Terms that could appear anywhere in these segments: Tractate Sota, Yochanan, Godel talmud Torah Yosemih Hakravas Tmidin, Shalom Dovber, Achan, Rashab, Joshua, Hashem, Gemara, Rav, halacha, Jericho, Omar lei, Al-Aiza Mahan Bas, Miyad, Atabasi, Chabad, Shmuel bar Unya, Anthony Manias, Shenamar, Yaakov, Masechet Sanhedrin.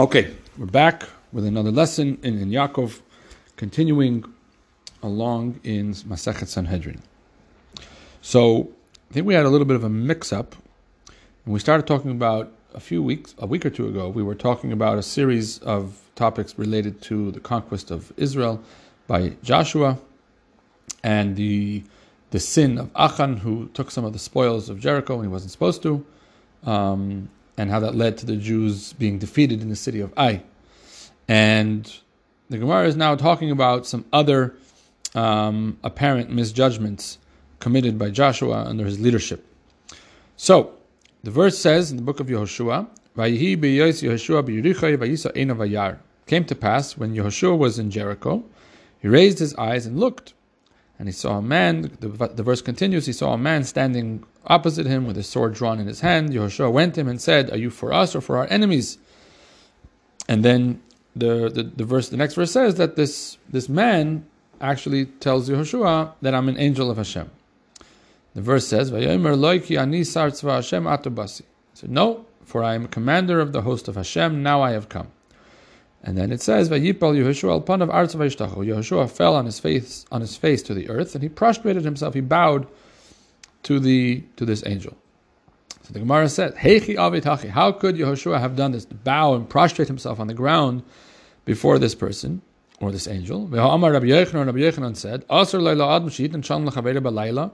Okay, we're back with another lesson in Yaakov, continuing along in Masechet Sanhedrin. So, I think we had a little bit of a mix-up, and we started talking about a week or two ago, we were talking about a series of topics related to the conquest of Israel by Joshua, and the sin of Achan, who took some of the spoils of Jericho and he wasn't supposed to, and how that led to the Jews being defeated in the city of Ai. And the Gemara is now talking about some other apparent misjudgments committed by Joshua under his leadership. So, the verse says in the book of Yehoshua, Vayihi b'yois Yehoshua b'yericho vayisa einav vayar. Came to pass when Yehoshua was in Jericho, he raised his eyes and looked, and he saw a man. The verse continues, he saw a man standing opposite him with his sword drawn in his hand. Yehoshua went to him and said, are you for us or for our enemies? And then the next verse says that this man actually tells Yehoshua that I'm an angel of Hashem. The verse says, Vayomer lei ki ani sar tzva Hashem Atabasi. He said, no, for I am commander of the host of Hashem, now I have come. And then it says, Vayipal Yehoshua al panav artz vayishtachu. Yehoshua fell on his face to the earth, and he prostrated himself, he bowed to this angel. So the Gemara said, Heichi avid hachi, how could Yehoshua have done this, bow and prostrate himself on the ground before this person, or this angel? Omar lei, Rabbi Yochanan said, Asr leila ad mishit and shan l'chavere b'layla,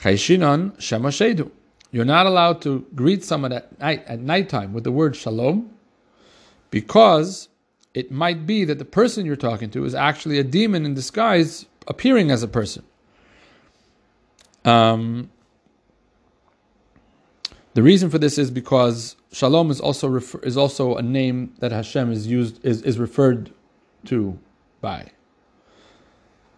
Chayshinan Shema Shedu. You're not allowed to greet someone at nighttime with the word Shalom, because it might be that the person you're talking to is actually a demon in disguise appearing as a person. The reason for this is because Shalom is also a name that Hashem is referred to by,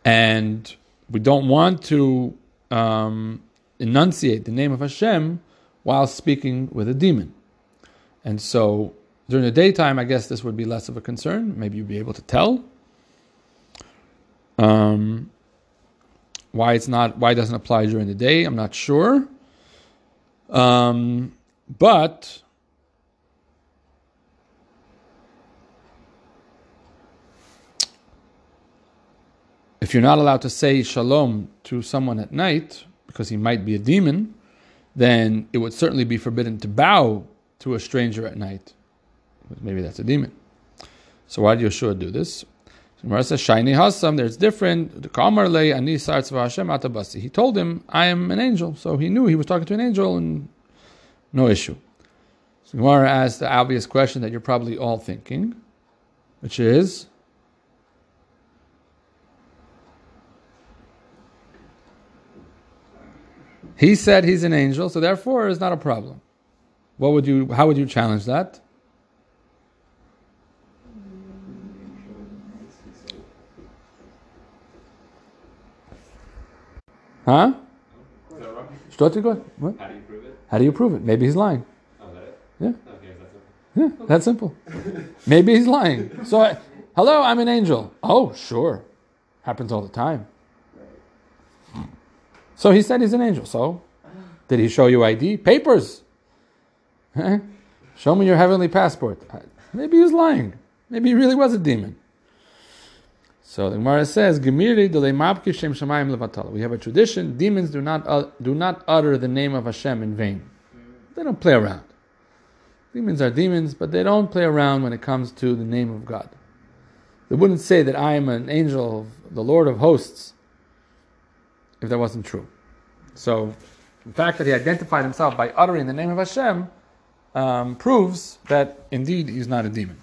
and we don't want to enunciate the name of Hashem while speaking with a demon. And so during the daytime, I guess this would be less of a concern. Maybe you'd be able to tell why it doesn't apply during the day. I'm not sure, but if you're not allowed to say shalom to someone at night, because he might be a demon, then it would certainly be forbidden to bow to a stranger at night. Maybe that's a demon. So why did Yehoshua do this? Gemara says, Shaini Hassam, there's different. Omar lei, ani sar tzva Hashem Atabasi. He told him, I am an angel. So he knew he was talking to an angel, and no issue. So Gemara asked the obvious question that you're probably all thinking, which is, he said he's an angel, so therefore it's not a problem. How would you challenge that? Huh? Is that wrong? What? How do you prove it? Maybe he's lying. Oh, that it? Yeah. Okay, that's simple. Yeah, that's simple. Maybe he's lying. So, hello, I'm an angel. Oh, sure. Happens all the time. So he said he's an angel. So, did he show you ID? Papers. Huh? Show me your heavenly passport. Maybe he's lying. Maybe he really was a demon. So the Gemara says, we have a tradition, demons do not utter the name of Hashem in vain. They don't play around. Demons are demons, but they don't play around when it comes to the name of God. They wouldn't say that I am an angel of the Lord of hosts, if that wasn't true. So, the fact that he identified himself by uttering the name of Hashem proves that indeed he's not a demon.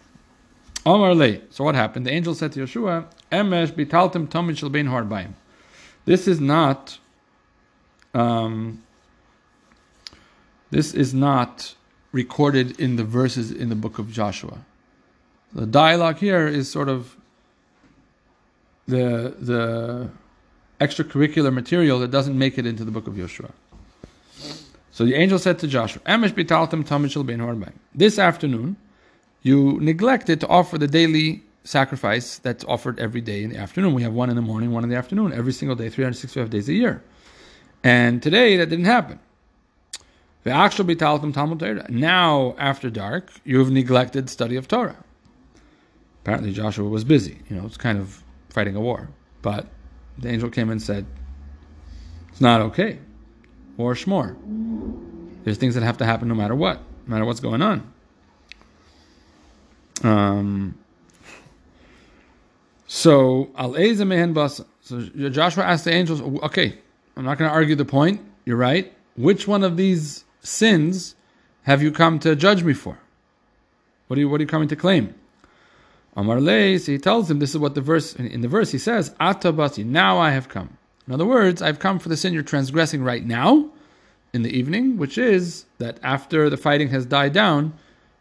Omar lei. So what happened? The angel said to Yehoshua, Emesh bitaltem tomid shel bein harbaim. This is not recorded in the verses in the book of Joshua. The dialogue here is sort of the extracurricular material that doesn't make it into the book of Yehoshua. So the angel said to Joshua, Emesh bitaltem tomid shel bein harbaim. This afternoon, you neglected to offer the daily sacrifice that's offered every day in the afternoon. We have one in the morning, one in the afternoon, every single day, 365 days a year. And today that didn't happen. Now, after dark, you've neglected study of Torah. Apparently Joshua was busy. You know, it's kind of fighting a war. But the angel came and said, it's not okay. More shmor. There's things that have to happen no matter what. No matter what's going on. So, Al-Aiza Mahan Bas. So Joshua asked the angels, okay, I'm not going to argue the point. You're right. Which one of these sins have you come to judge me for? What are you coming to claim? Omar lei, so he tells him, this is what the verse, in the verse he says, Atabasi, now I have come. In other words, I've come for the sin you're transgressing right now, in the evening, which is that after the fighting has died down,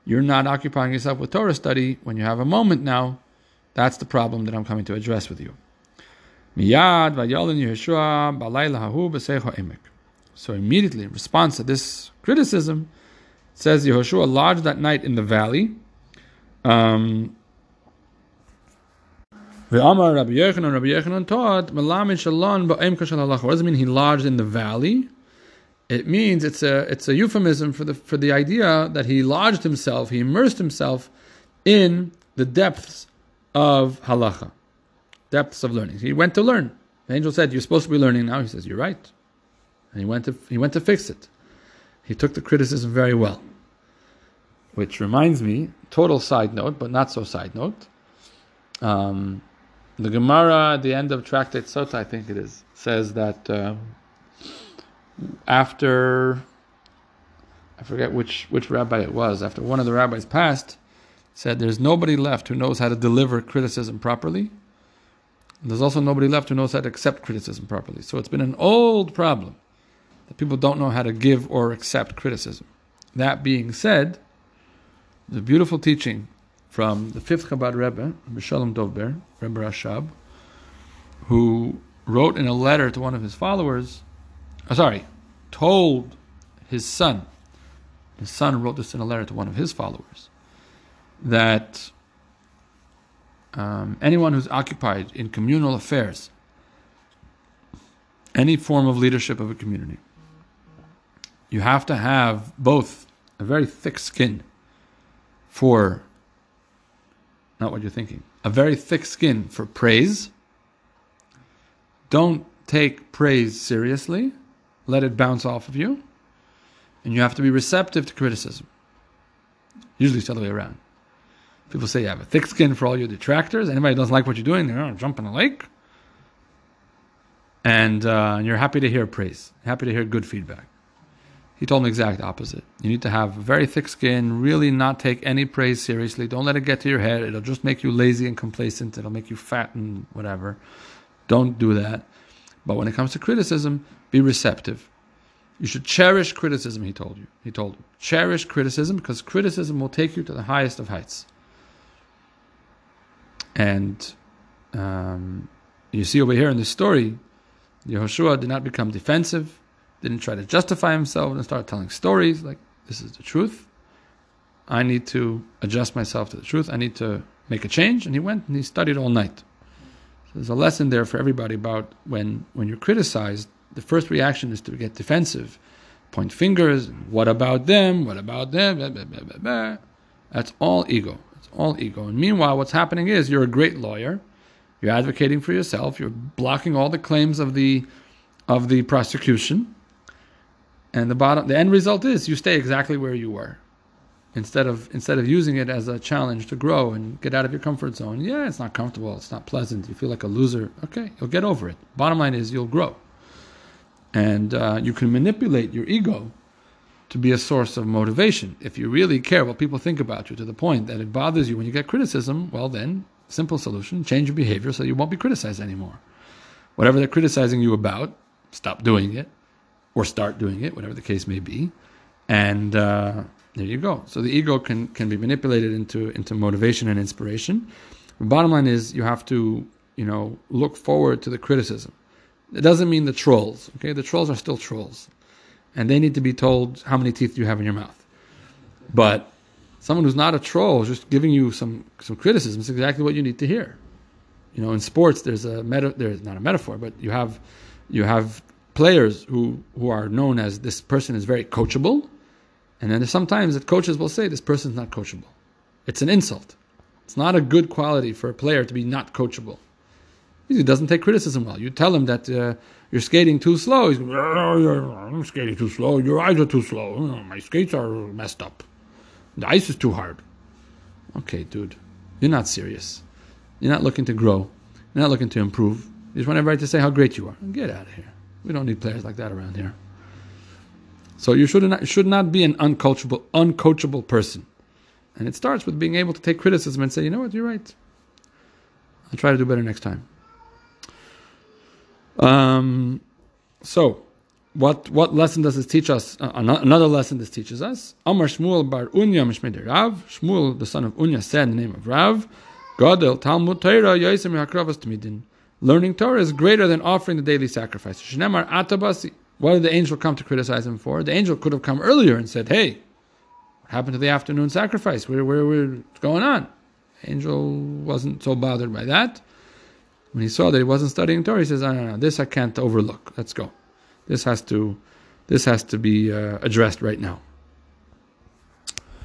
you're not occupying yourself with Torah study. When you have a moment now, that's the problem that I'm coming to address with you. Miyad, vayolin Yehoshua, balayla hahu b'seicho emek. So immediately, in response to this criticism, it says Yehoshua lodged that night in the valley. Ve'amar Rabbi Yochanan taught, Melamin shalon ba'em kashalach. What does it mean he lodged in the valley? It means it's a euphemism for the idea that he lodged himself, he immersed himself in the depths of halacha, depths of learning. He went to learn. The angel said, you're supposed to be learning now. He says, you're right. And he went to fix it. He took the criticism very well. Which reminds me, total side note, but not so side note. The Gemara at the end of Tractate Sota, I think it is, says that after, I forget which rabbi it was, after one of the rabbis passed, said there's nobody left who knows how to deliver criticism properly. And there's also nobody left who knows how to accept criticism properly. So it's been an old problem that people don't know how to give or accept criticism. That being said, the beautiful teaching from the 5th Chabad Rebbe, Shalom Dovber, Rebbe Rashab, who wrote in a letter to one of his followers, told his son. His son wrote this in a letter to one of his followers, that anyone who's occupied in communal affairs, any form of leadership of a community, you have to have both a very thick skin for, not what you're thinking, a very thick skin for praise. Don't take praise seriously. Let it bounce off of you. And you have to be receptive to criticism. Usually it's the other way around. People say you have a thick skin for all your detractors. Anybody who doesn't like what you're doing, they're going to jump in the lake. And you're happy to hear praise, happy to hear good feedback. He told me the exact opposite. You need to have very thick skin, really not take any praise seriously. Don't let it get to your head. It'll just make you lazy and complacent. It'll make you fat and whatever. Don't do that. But when it comes to criticism, be receptive. You should cherish criticism, he told him. Cherish criticism, because criticism will take you to the highest of heights. And you see over here in this story, Yehoshua did not become defensive, didn't try to justify himself and start telling stories like, this is the truth, I need to adjust myself to the truth, I need to make a change. And he went and he studied all night. So there's a lesson there for everybody about when you're criticized, the first reaction is to get defensive, point fingers, what about them, blah, blah, blah, blah, blah. That's all ego. And meanwhile, what's happening is you're a great lawyer, you're advocating for yourself, you're blocking all the claims of the prosecution, and the end result is you stay exactly where you were, instead of using it as a challenge to grow and get out of your comfort zone. Yeah, it's not comfortable, it's not pleasant, you feel like a loser. Okay, you'll get over it. Bottom line is you'll grow, and you can manipulate your ego to be a source of motivation if you really care what people think about you, to the point that it bothers you when you get criticism. Well, then simple solution, change your behavior so you won't be criticized anymore. Whatever they're criticizing you about, stop doing it, or start doing it, whatever the case may be, and there you go. So the ego can be manipulated into motivation and inspiration. The bottom line is you have to, look forward to the criticism. It doesn't mean the trolls, okay? The trolls are still trolls, and they need to be told how many teeth you have in your mouth. But someone who's not a troll is just giving you some criticism. It's exactly what you need to hear. In sports, there's not a metaphor, but you have players who are known as, this person is very coachable, And then there's sometimes that coaches will say, this person's not coachable. It's an insult. It's not a good quality for a player to be not coachable. He doesn't take criticism well. You tell him that you're skating too slow. He's going, I'm skating too slow. Your eyes are too slow. My skates are messed up. The ice is too hard. Okay, dude, you're not serious. You're not looking to grow. You're not looking to improve. You just want everybody to say how great you are. Get out of here. We don't need players like that around here. So you should not be an uncoachable person. And it starts with being able to take criticism and say, you know what, you're right. I'll try to do better next time. So, what lesson does this teach us? Another lesson this teaches us. Omar Shmuel bar Unya mishmei Rav. Shmuel, the son of Unya, said in the name of Rav, Godel talmud Torah Yosemih Hakravas Tmidin. Learning Torah is greater than offering the daily sacrifice. Shenamar Atabasi. What did the angel come to criticize him for? The angel could have come earlier and said, hey, what happened to the afternoon sacrifice? What's going on? The angel wasn't so bothered by that. When he saw that he wasn't studying Torah, he says, no, this I can't overlook. Let's go. This has to be addressed right now.